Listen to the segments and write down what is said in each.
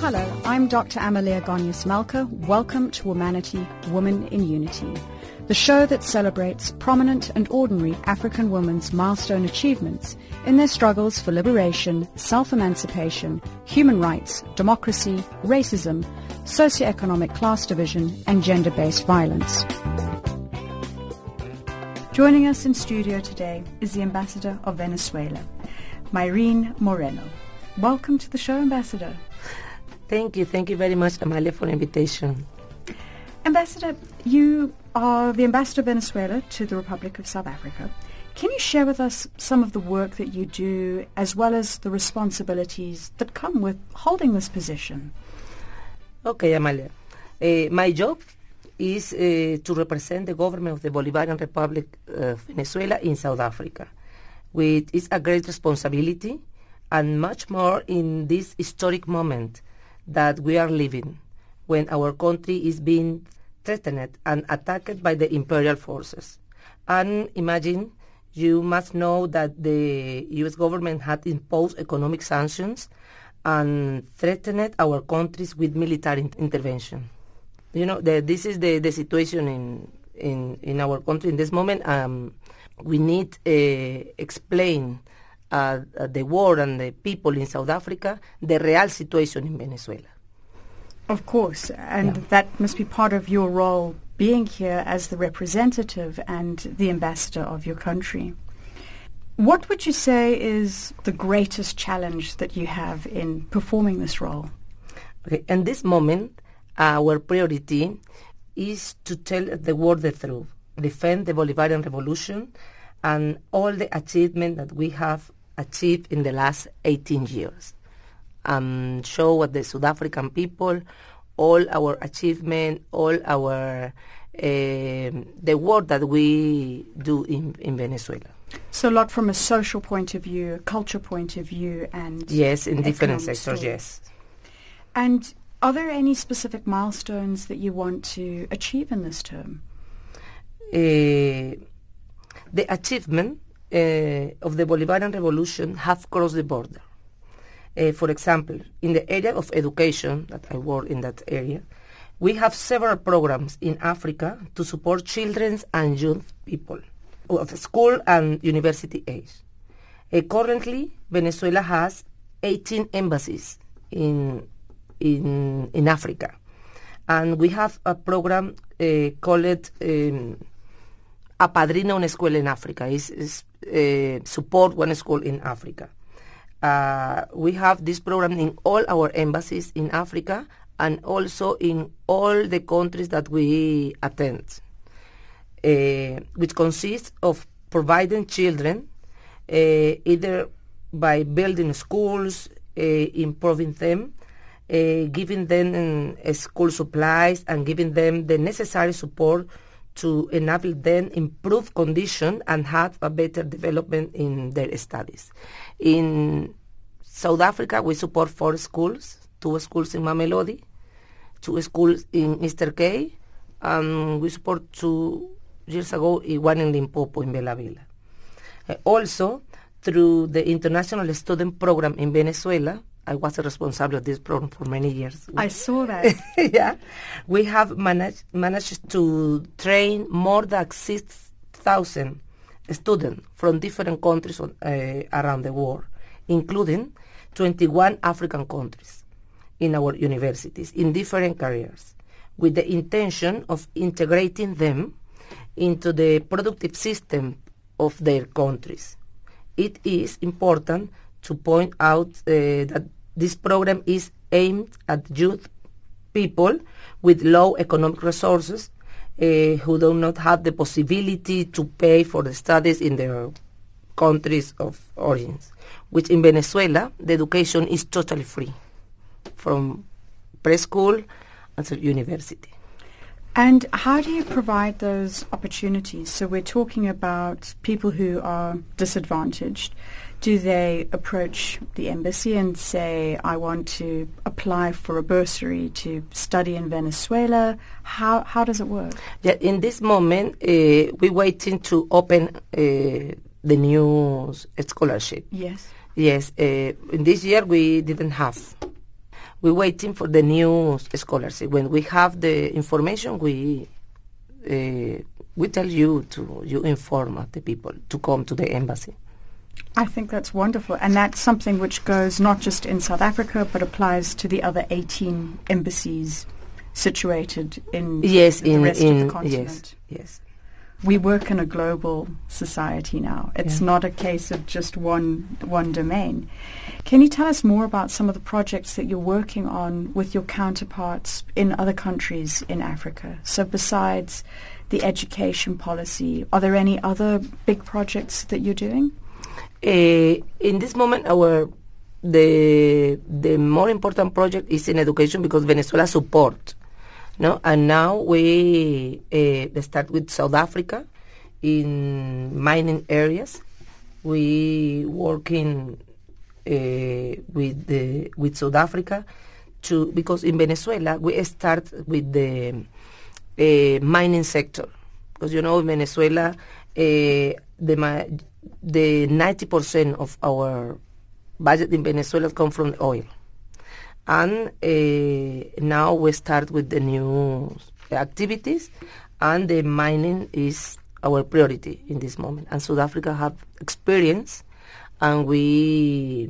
Hello, I'm Dr. Amalia Gonyas-Malka. Welcome to Womanity, Woman in Unity, the show that celebrates prominent and ordinary African women's milestone achievements in their struggles for liberation, self-emancipation, human rights, democracy, racism, socioeconomic class division, and gender-based violence. Joining us in studio today is the Ambassador of Venezuela, Myrene Moreno. Welcome to the show, Ambassador. Thank you. Thank you very much, Amalia, for the invitation. Ambassador, you are the Ambassador of Venezuela to the Republic of South Africa. Can you share with us some of the work that you do, as well as the responsibilities that come with holding this position? Okay, Amalia. My job is to represent the government of the Bolivarian Republic of Venezuela in South Africa, which is a great responsibility and much more in this historic moment that we are living, when our country is being threatened and attacked by the imperial forces. And imagine, you must know that the U.S. government had imposed economic sanctions and threatened our countries with military intervention. You know, this is the situation in our country in this moment. We need to explain the world and the people in South Africa the real situation in Venezuela. Of course, and that must be part of your role being here as the representative and the ambassador of your country. What would you say is the greatest challenge that you have in performing this role? Okay, in this moment, our priority is to tell the world the truth, defend the Bolivarian Revolution and all the achievements that we have achieved in the last 18 years. Show what the South African people, all our achievement, all our the work that we do in Venezuela. So a lot from a social point of view, culture point of view, and yes, in different sectors, yes. And are there any specific milestones that you want to achieve in this term? The achievement of the Bolivarian Revolution have crossed the border. For example, in the area of education, that I work in that area, we have several programs in Africa to support children and young people of school and university age. Currently, Venezuela has 18 embassies in Africa, and we have a program called A Padrino una Escuela in Africa. It's support one school in Africa. We have this program in all our embassies in Africa and also in all the countries that we attend, which consists of providing children either by building schools, improving them, giving them school supplies and giving them the necessary support to enable them improve condition and have a better development in their studies. In South Africa, we support 4 schools, 2 schools in Mamelodi, 2 schools in Mr. K, and we support 2 years ago one in Limpopo, in Bella Villa. Also, through the International Student Program in Venezuela, I was responsible of this program for many years. I saw that. Yeah. We have managed to train more than 6,000 students from different countries around the world, including 21 African countries in our universities, in different careers, with the intention of integrating them into the productive system of their countries. It is important to point out that this program is aimed at youth people with low economic resources who do not have the possibility to pay for the studies in their countries of origin, which in Venezuela, the education is totally free, from preschool until university. And how do you provide those opportunities? So we're talking about people who are disadvantaged. do they approach the embassy and say, I want to apply for a bursary to study in Venezuela? How does it work? Yeah, in this moment, we're waiting to open the new scholarship. Yes. Yes. In this year, we didn't have. We're waiting for the new scholarship. When we have the information, we tell you you inform the people to come to the embassy. I think that's wonderful, and that's something which goes not just in South Africa but applies to the other 18 embassies situated in the rest of the continent. Yes. We work in a global society now. It's not a case of just one domain. Can you tell us more about some of the projects that you're working on with your counterparts in other countries in Africa? So besides the education policy, are there any other big projects that you're doing? In this moment, the more important project is in education because Venezuela supports. No, and now we start with South Africa in mining areas. We working with South Africa because in Venezuela we start with the mining sector because you know in Venezuela the 90% of our budget in Venezuela comes from oil. And now we start with the new activities, and the mining is our priority in this moment. And South Africa have experience, and we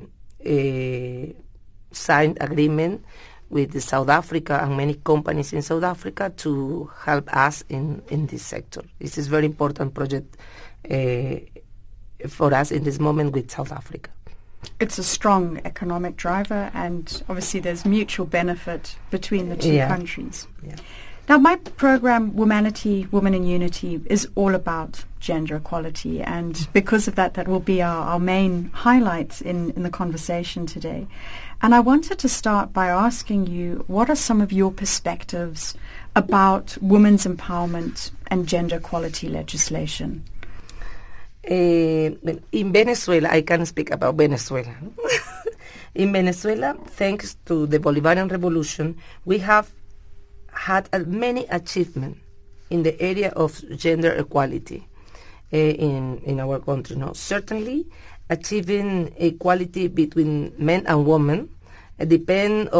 signed agreement with South Africa and many companies in South Africa to help us in this sector. This is very important project for us in this moment with South Africa. It's a strong economic driver, and obviously there's mutual benefit between the two countries. Yeah. Now, my program, Womanity, Women in Unity, is all about gender equality, and because of that will be our main highlights in the conversation today. And I wanted to start by asking you, what are some of your perspectives about women's empowerment and gender equality legislation? In Venezuela, I can speak about Venezuela. In Venezuela, thanks to the Bolivarian Revolution, we have had many achievements in the area of gender equality in our country. Now, certainly, achieving equality between men and women depends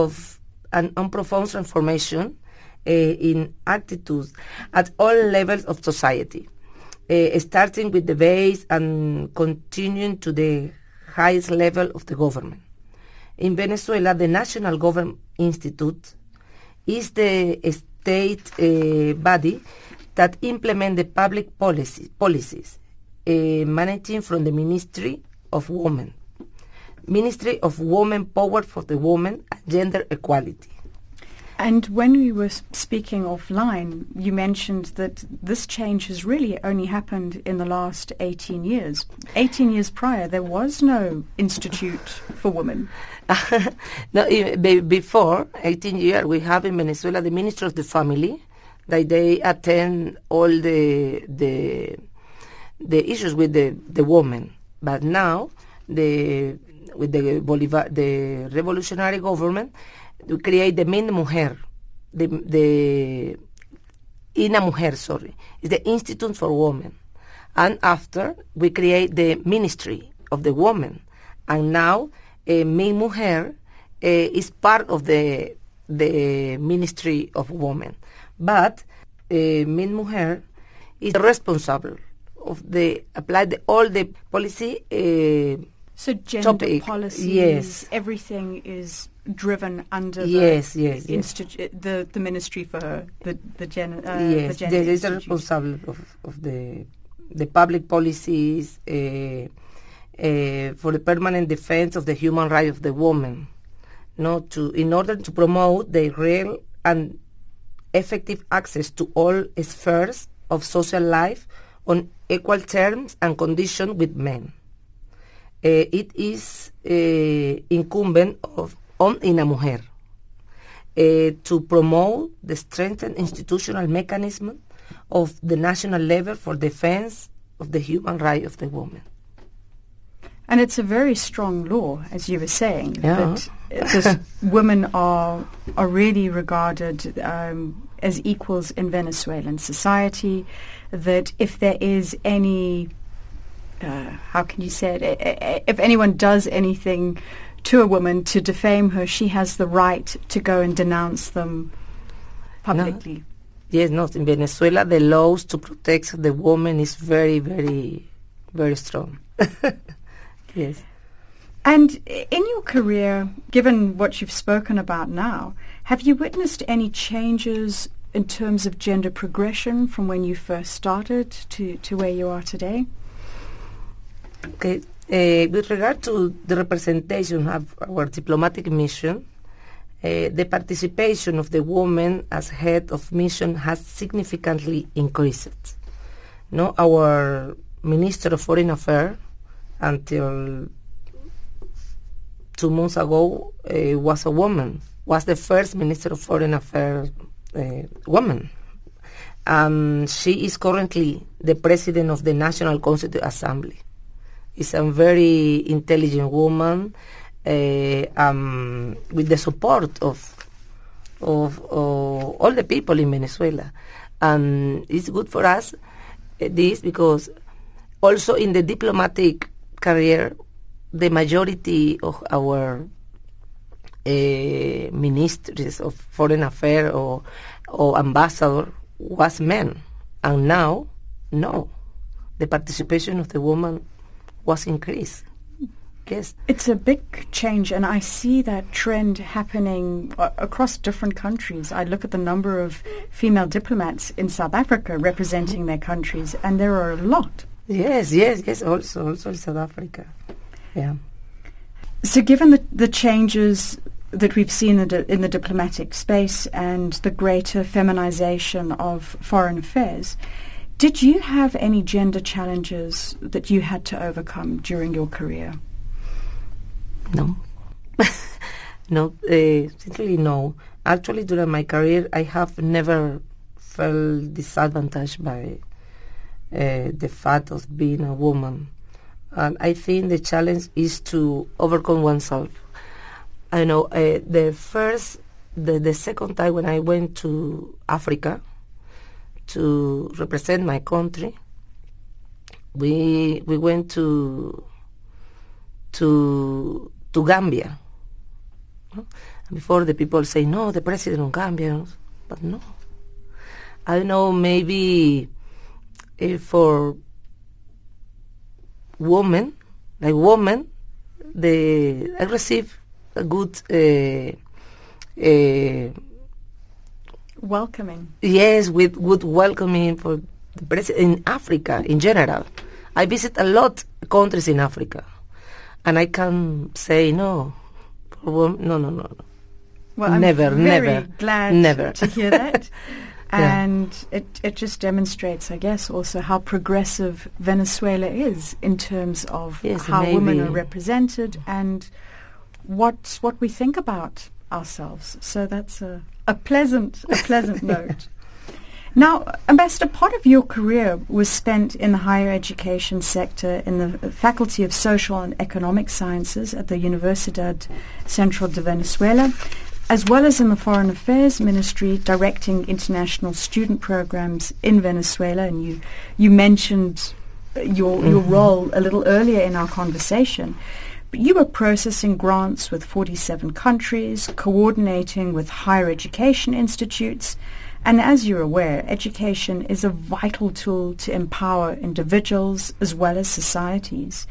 on profound transformation in attitudes at all levels of society. Starting with the base and continuing to the highest level of the government. In Venezuela, the National Government Institute is the state body that implements the public policies, managing from the Ministry of Women, Power for the Women, and Gender Equality. And when we were speaking offline, you mentioned that this change has really only happened in the last 18 years. 18 years prior, there was no institute for women. No, before 18 years, we have in Venezuela the Minister of the Family, that they attend all the issues with the woman. But now, with the revolutionary government, to create the Min Mujer, the Inamujer, is the Institute for Women. And after, we create the Ministry of the Woman. And now, Min Mujer is part of the Ministry of Women. But Min Mujer is responsible of all the policy gender topic. Policies, yes. Everything is driven under the ministry for her, the gender. Yes, they are responsible of the public policies for the permanent defense of the human rights of the woman, in order to promote the real and effective access to all spheres of social life on equal terms and conditions with men. It is incumbent on Inamujer to promote the strengthened institutional mechanism of the national level for defense of the human rights of the woman. And it's a very strong law, as you were saying, that just women are really regarded as equals in Venezuelan society, that if there is any, how can you say it, if anyone does anything to a woman to defame her, she has the right to go and denounce them publicly. In Venezuela, the laws to protect the woman is very, very, very strong. Yes. And in your career, given what you've spoken about now, have you witnessed any changes in terms of gender progression from when you first started to where you are today? Okay. With regard to the representation of our diplomatic mission, the participation of the woman as head of mission has significantly increased. No, our Minister of Foreign Affairs, until 2 months ago, was a woman, was the first Minister of Foreign Affairs woman. She is currently the President of the National Constituent Assembly. Is a very intelligent woman, with the support of all the people in Venezuela. And it's good for us, this, because also in the diplomatic career, the majority of our ministers of foreign affairs or ambassador was men, and now, no, the participation of the woman was increased. Yes, it's a big change, and I see that trend happening across different countries. I look at the number of female diplomats in South Africa representing their countries, and there are a lot. Yes, also in South Africa. Yeah. So given the changes that we've seen in the diplomatic space and the greater feminization of foreign affairs, did you have any gender challenges that you had to overcome during your career? No. Certainly no. Actually, during my career, I have never felt disadvantaged by the fact of being a woman. And I think the challenge is to overcome oneself. I know the second time when I went to Africa to represent my country, we went to Gambia. Before, the people say, no, the president of Gambia, but no. I know maybe for women, I receive a good welcoming. Yes, with good welcoming for the president in Africa in general. I visit a lot of countries in Africa, and I can say no, for women, no. Well, never, I'm very glad to hear that. And it just demonstrates, I guess, also how progressive Venezuela is in terms of how women are represented and what we think about ourselves. So that's a pleasant note. Now, Ambassador, part of your career was spent in the higher education sector in the Faculty of Social and Economic Sciences at the Universidad Central de Venezuela, as well as in the Foreign Affairs Ministry, directing international student programs in Venezuela. And you mentioned your role a little earlier in our conversation. But you were processing grants with 47 countries, coordinating with higher education institutes. And as you're aware, education is a vital tool to empower individuals as well as societies.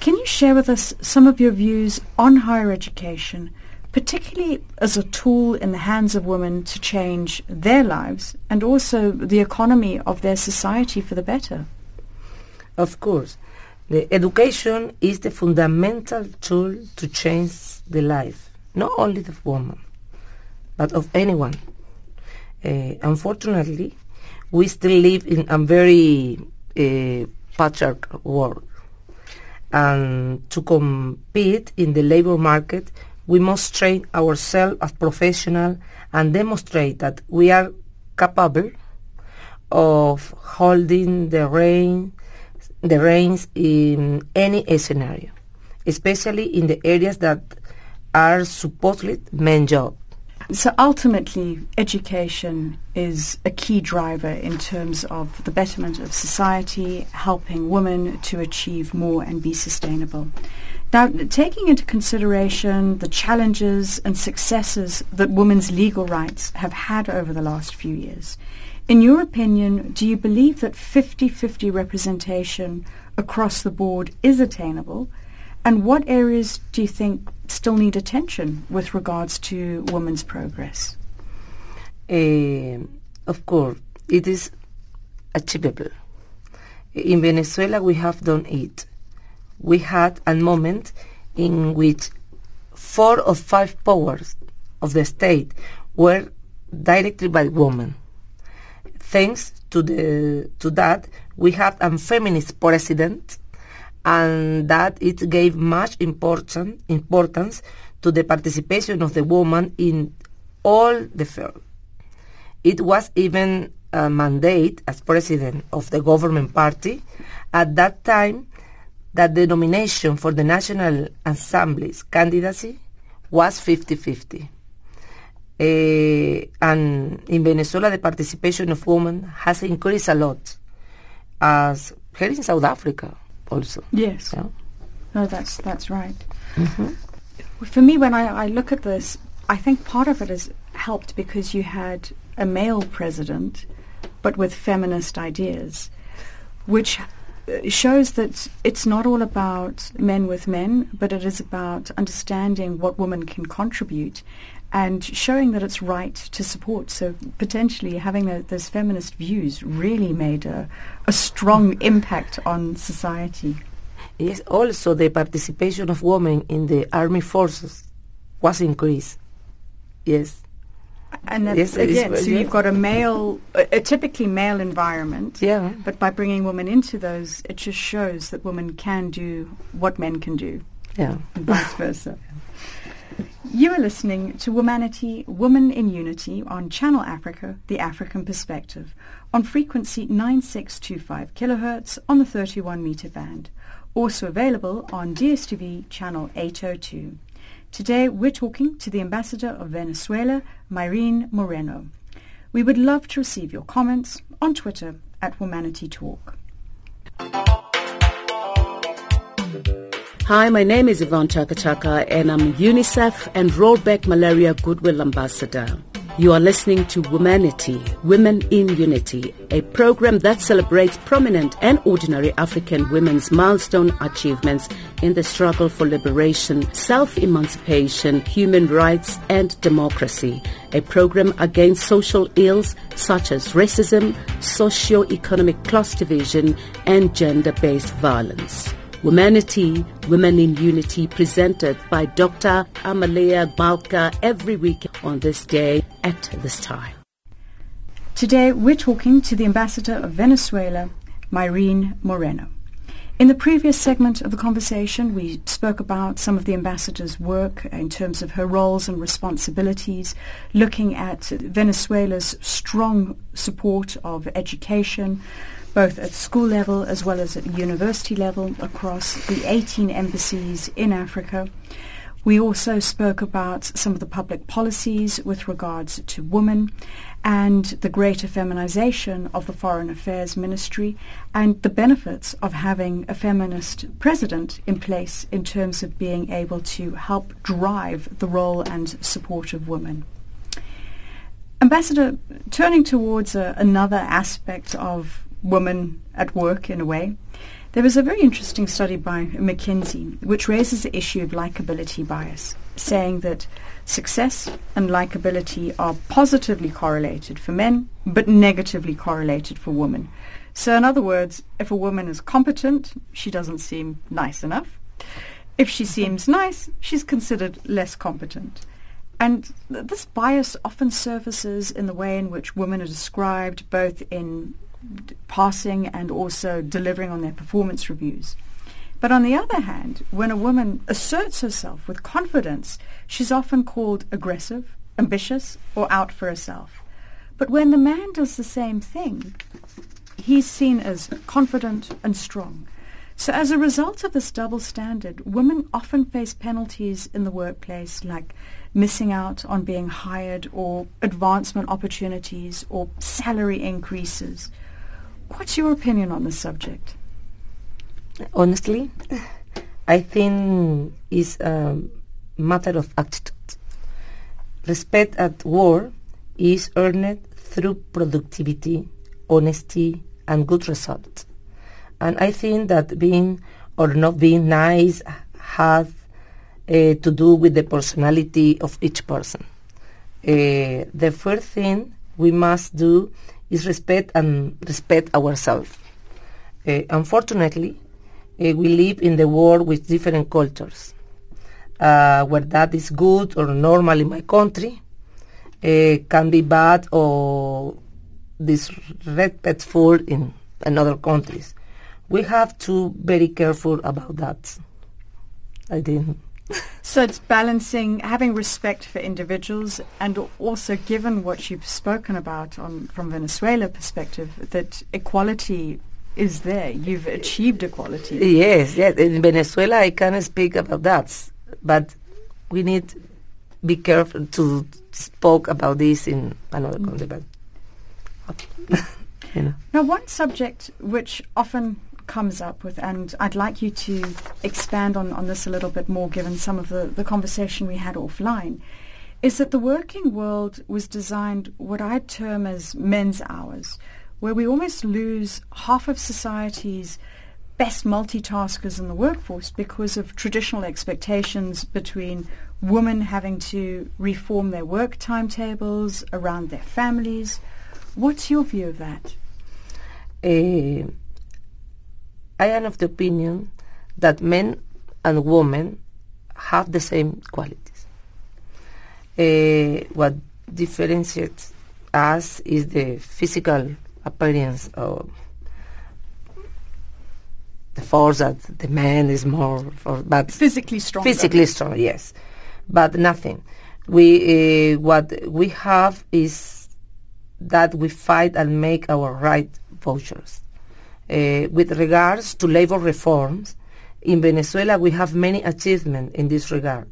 Can you share with us some of your views on higher education, particularly as a tool in the hands of women to change their lives and also the economy of their society for the better? Of course. The education is the fundamental tool to change the life, not only of women, but of anyone. Unfortunately, we still live in a very patriarchal world. And to compete in the labor market, we must train ourselves as professionals and demonstrate that we are capable of holding the reins in any scenario. especially in the areas that are supposedly main jobs. So ultimately, education is a key driver in terms of the betterment of society, helping women to achieve more and be sustainable. Now, taking into consideration the challenges and successes that women's legal rights have had over the last few years, in your opinion, do you believe that 50-50 representation across the board is attainable? And what areas do you think still need attention with regards to women's progress? Of course, it is achievable. In Venezuela, we have done it. We had a moment in which 4 of 5 powers of the state were directed by women. Thanks to that, we have a feminist president, and that it gave much importance to the participation of the woman in all the field. It was even a mandate as president of the government party at that time that the nomination for the National Assembly's candidacy was 50-50. And in Venezuela, the participation of women has increased a lot, as here in South Africa. Also. Yes. Yeah. No, that's right. Mm-hmm. For me, when I look at this, I think part of it has helped because you had a male president, but with feminist ideas, which shows that it's not all about men with men, but it is about understanding what women can contribute and showing that it's right to support. So potentially having those feminist views really made a strong impact on society. Yes, also the participation of women in the army forces was increased. Yes. And that's, yes, again, so you've got a typically male environment, yeah. But by bringing women into those, it just shows that women can do what men can do, yeah, and vice versa. You are listening to Womanity, Women in Unity on Channel Africa, the African Perspective, on frequency 9625 kilohertz on the 31-meter band, also available on DSTV channel 802. Today, we're talking to the Ambassador of Venezuela, Myrene Moreno. We would love to receive your comments on Twitter at WomanityTalk. Hi, my name is Yvonne Chakachaka, and I'm UNICEF and Rollback Malaria Goodwill Ambassador. You are listening to Womanity, Women in Unity, a program that celebrates prominent and ordinary African women's milestone achievements in the struggle for liberation, self-emancipation, human rights, and democracy. A program against social ills such as racism, socio-economic class division, and gender-based violence. Womanity, Women in Unity, presented by Dr. Amalia Baulka every week on this day at this time. Today we're talking to the Ambassador of Venezuela, Myrene Moreno. In the previous segment of the conversation, we spoke about some of the ambassador's work in terms of her roles and responsibilities, looking at Venezuela's strong support of education, both at school level as well as at university level across the 18 embassies in Africa. We also spoke about some of the public policies with regards to women and the greater feminization of the Foreign Affairs Ministry and the benefits of having a feminist president in place in terms of being able to help drive the role and support of women. Ambassador, turning towards another aspect of women at work, in a way. There was a very interesting study by McKinsey which raises the issue of likability bias, saying that success and likability are positively correlated for men but negatively correlated for women. So in other words, if a woman is competent, she doesn't seem nice enough. If she seems nice, she's considered less competent. And this bias often surfaces in the way in which women are described, both in passing and also delivering on their performance reviews. But on the other hand, when a woman asserts herself with confidence, she's often called aggressive, ambitious, or out for herself. But when the man does the same thing, he's seen as confident and strong. So as a result of this double standard, women often face penalties in the workplace, like missing out on being hired or advancement opportunities or salary increases. What's your opinion on this subject? Honestly, I think it's a matter of attitude. Respect at work is earned through productivity, honesty, and good results. And I think that being or not being nice has to do with the personality of each person. The first thing we must do is respect ourselves. Unfortunately, we live in the world with different cultures. Where that is good or normal in my country, can be bad or disrespectful in other countries. We have to be very careful about that. I didn't. So it's balancing, having respect for individuals, and also given what you've spoken about from Venezuela perspective, that equality is there. You've achieved equality. Yes. In Venezuela, I can speak about that. But we need to be careful to speak about this in another country. But okay. You know. Now, one subject which often comes up with, and I'd like you to expand on this a little bit more, given some of the conversation we had offline, is that the working world was designed what I'd term as men's hours, where we almost lose half of society's best multitaskers in the workforce because of traditional expectations between women having to reform their work timetables around their families. What's your view of that? I am of the opinion that men and women have the same qualities. What differentiates us is the physical appearance of the force that the man is more, but physically strong. Physically strong, yes, but nothing. What we have is that we fight and make our right vouchers. With regards to labor reforms, in Venezuela we have many achievements in this regard.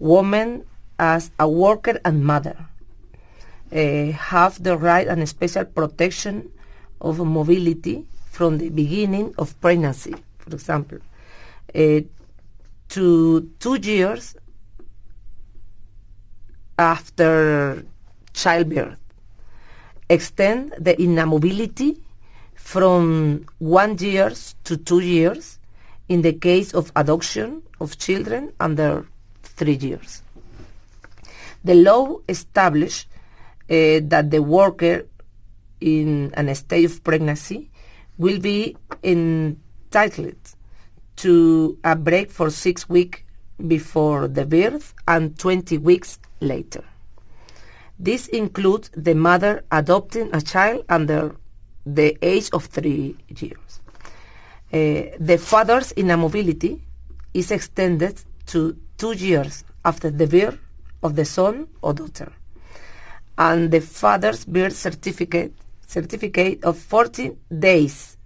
Women, as a worker and mother, have the right and special protection of mobility from the beginning of pregnancy, for example, to 2 years after childbirth. Extend the inamobility from 1 year to 2 years in the case of adoption of children under 3 years. The law established that the worker in a state of pregnancy will be entitled to a break for 6 weeks before the birth and 20 weeks later. This includes the mother adopting a child under the age of 3 years. The father's inamobility is extended to 2 years after the birth of the son or daughter, and the father's birth certificate of 40 days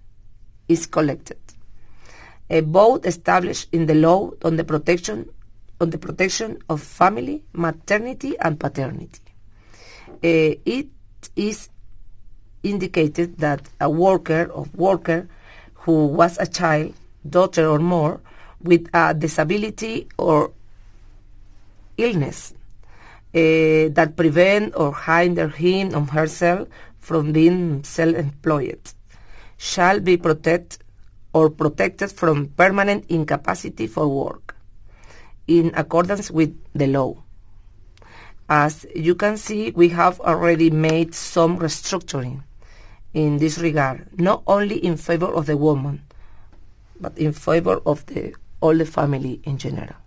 is collected. Both established in the law on the protection of family, maternity and paternity. It is indicated that a worker who was a child, daughter or more, with a disability or illness that prevent or hinder him or herself from being self-employed, shall be protected from permanent incapacity for work, in accordance with the law. As you can see, we have already made some restructuring in this regard, not only in favor of the woman, but in favor of all the family in general.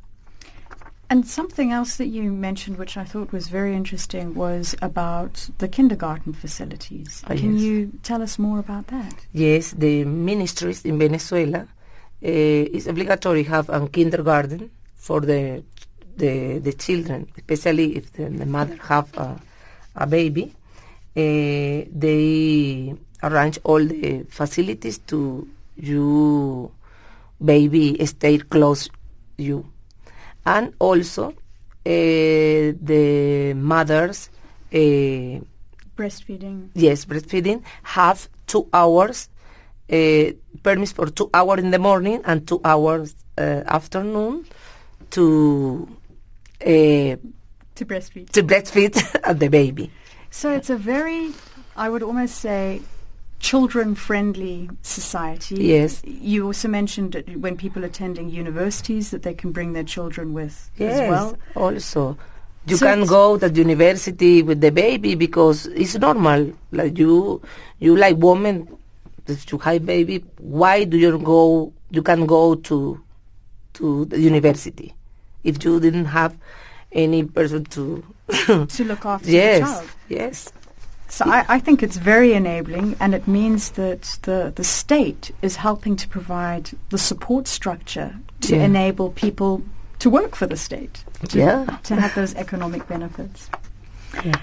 And something else that you mentioned, which I thought was very interesting, was about the kindergarten facilities. Can you tell us more about that? Yes, the ministries in Venezuela is obligatory to have a kindergarten for the children, especially if the mother have a baby. They arrange all the facilities to you baby stay close you. And also the mothers breastfeeding. Yes, breastfeeding have 2 hours, permits for 2 hours in the morning and 2 hours afternoon to breastfeed at the baby. So it's a very, I would almost say, children-friendly society. Yes. You also mentioned that when people attending universities that they can bring their children with as well. Yes, also. You so can go to the university with the baby because it's normal. Like you like women, if you have baby, why do you go? You can go to the university if you didn't have any person to to look after the child. Yes. So I think it's very enabling, and it means that the state is helping to provide the support structure to enable people to work for the state, to have those economic benefits. Yeah.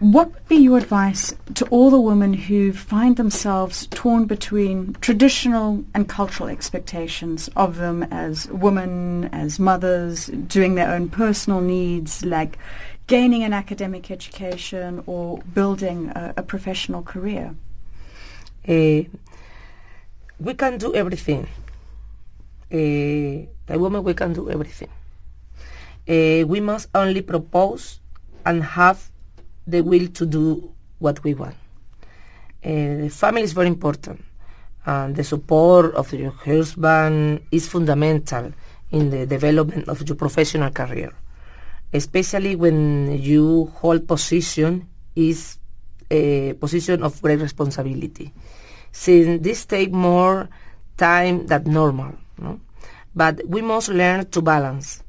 What would be your advice to all the women who find themselves torn between traditional and cultural expectations of them as women, as mothers, doing their own personal needs, like gaining an academic education or building a professional career? We can do everything. The women, we can do everything. We must only propose and have the will to do what we want. The family is very important, and the support of your husband is fundamental in the development of your professional career, especially when you hold position is a position of great responsibility, since this takes more time than normal, no? But we must learn to balance.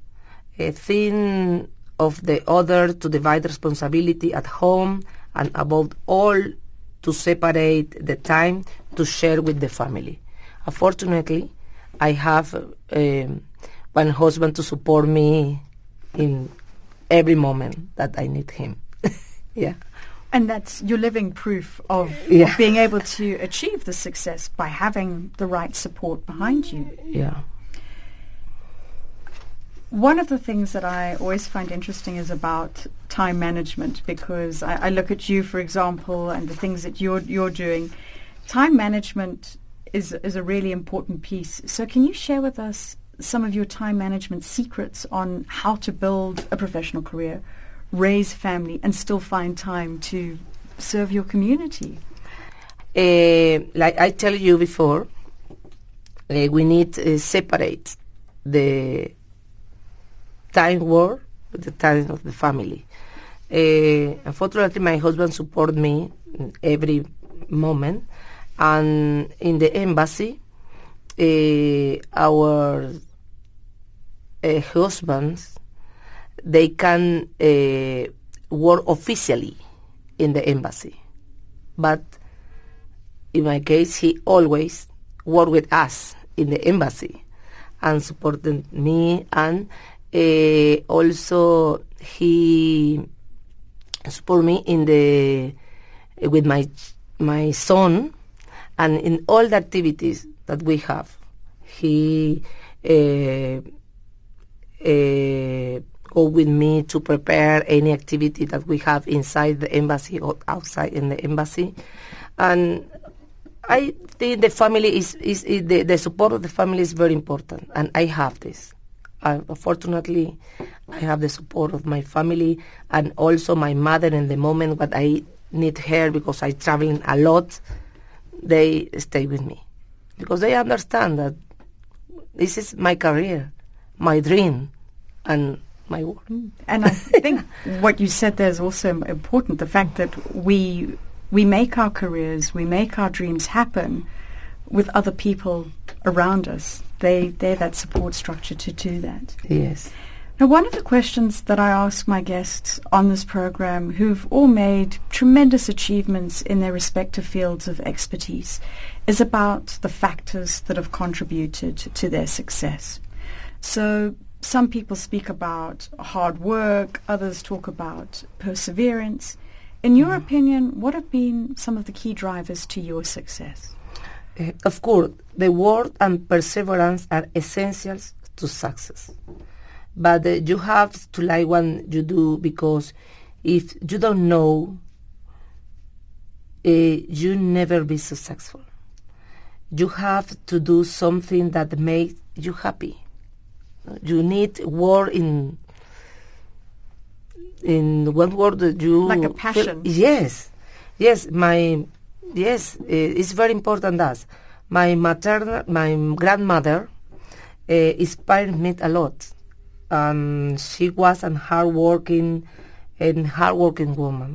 Think of the other, to divide responsibility at home, and above all, to separate the time to share with the family. Unfortunately, I have one husband to support me in every moment that I need him. Yeah. And that's your living proof of being able to achieve the success by having the right support behind you. Yeah. One of the things that I always find interesting is about time management, because I look at you, for example, and the things that you're doing. Time management is a really important piece. So can you share with us some of your time management secrets on how to build a professional career, raise family, and still find time to serve your community? Like I tell you before, we need to separate the time work with the time of the family. Unfortunately, my husband supported me in every moment, and in the embassy, our husbands, they can work officially in the embassy, but in my case, he always worked with us in the embassy and supported me, and also he supported me in the with my son, and in all the activities that we have. He go with me to prepare any activity that we have inside the embassy or outside in the embassy. And I think the family is the support of the family is very important, and I have this. Fortunately, I have the support of my family, and also my mother in the moment when I need her, because I travel a lot, they stay with me. Because they understand that this is my career, my dream, and my work. And I think what you said there is also important, the fact that we make our careers, we make our dreams happen with other people around us. They're that support structure to do that. Yes. Now, one of the questions that I ask my guests on this program, who've all made tremendous achievements in their respective fields of expertise, is about the factors that have contributed to their success. So some people speak about hard work, others talk about perseverance. In your opinion, what have been some of the key drivers to your success? Of course, the work and perseverance are essentials to success. But you have to like what you do, because if you don't know, you never be successful. You have to do something that makes you happy. You need work in one word that you like a passion. Yes, it's very important. That my grandmother inspired me a lot. She was a hardworking woman,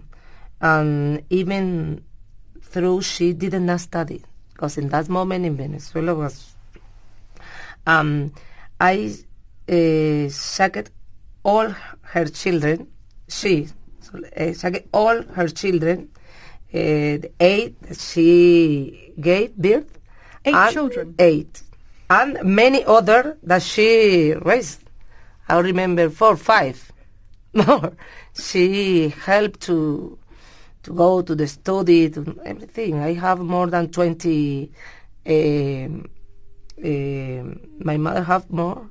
and even though she did not study, because in that moment in Venezuela was, I shagged all her children. She shagged all her children. The 8 she gave birth. 8 children. 8, and many other that she raised. I remember 4 or 5 more. She helped to go to the study, to everything. I have more than 20. My mother have more.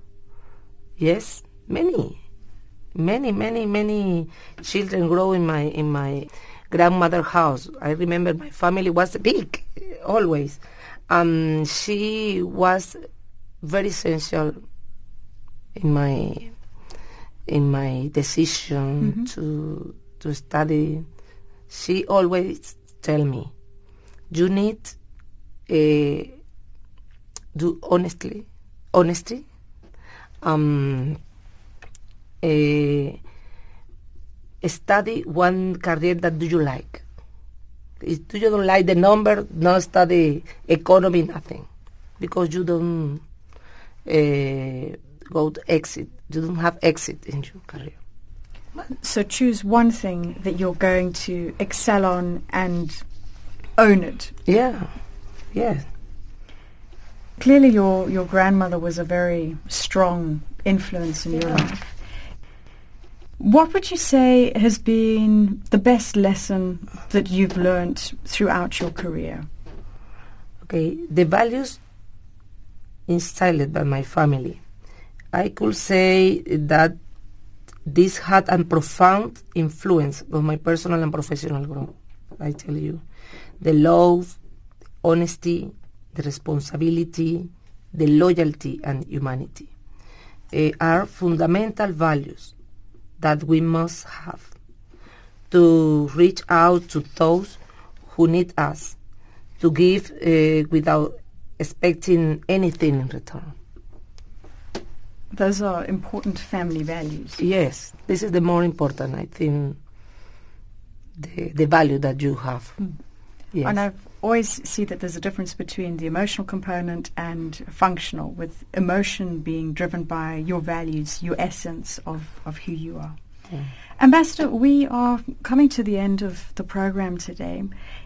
Yes, many children grow in my grandmother's house. I remember my family was big, always. She was very essential in my decision to study. She always tell me, you need do honesty. Study one career that do you like. If you don't like the number, don't study economy, nothing, because you don't. Go to exit. You don't have exit in your career. So choose one thing that you're going to excel on and own it. Yeah. Clearly your grandmother was a very strong influence in your life. What would you say has been the best lesson that you've learnt throughout your career? Okay, the values instilled by my family. I could say that this had a profound influence on my personal and professional growth. I tell you, the love, honesty, the responsibility, the loyalty, and humanity are fundamental values that we must have to reach out to those who need us, to give without expecting anything in return. Those are important family values. Yes, this is the more important, I think, the value that you have. Mm. Yes. And I've always seen that there's a difference between the emotional component and functional, with emotion being driven by your values, your essence of who you are. Mm. Ambassador, we are coming to the end of the program today.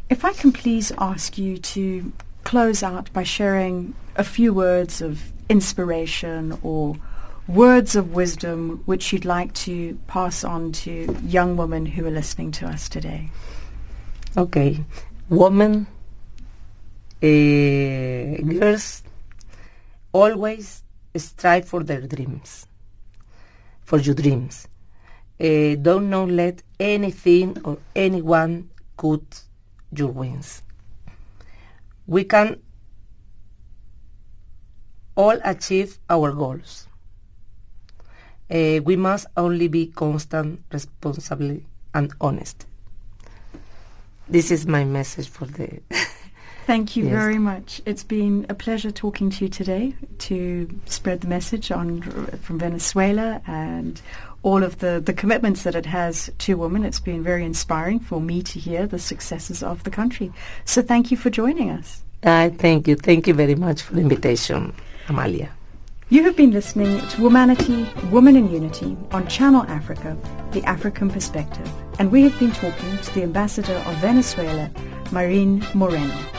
If I can please ask you to close out by sharing a few words of inspiration or words of wisdom which you'd like to pass on to young women who are listening to us today. Okay. Women, girls, always strive for their dreams, for your dreams. Don't not let anything or anyone cut your wings. We can all achieve our goals. We must only be constant, responsible, and honest. This is my message for the... Thank you very much. It's been a pleasure talking to you today to spread the message from Venezuela and all of the commitments that it has to women. It's been very inspiring for me to hear the successes of the country. So thank you for joining us. Thank you. Thank you very much for the invitation, Amalia. You have been listening to Womanity, Woman in Unity on Channel Africa, the African Perspective. And we have been talking to the Ambassador of Venezuela, Myrene Moreno.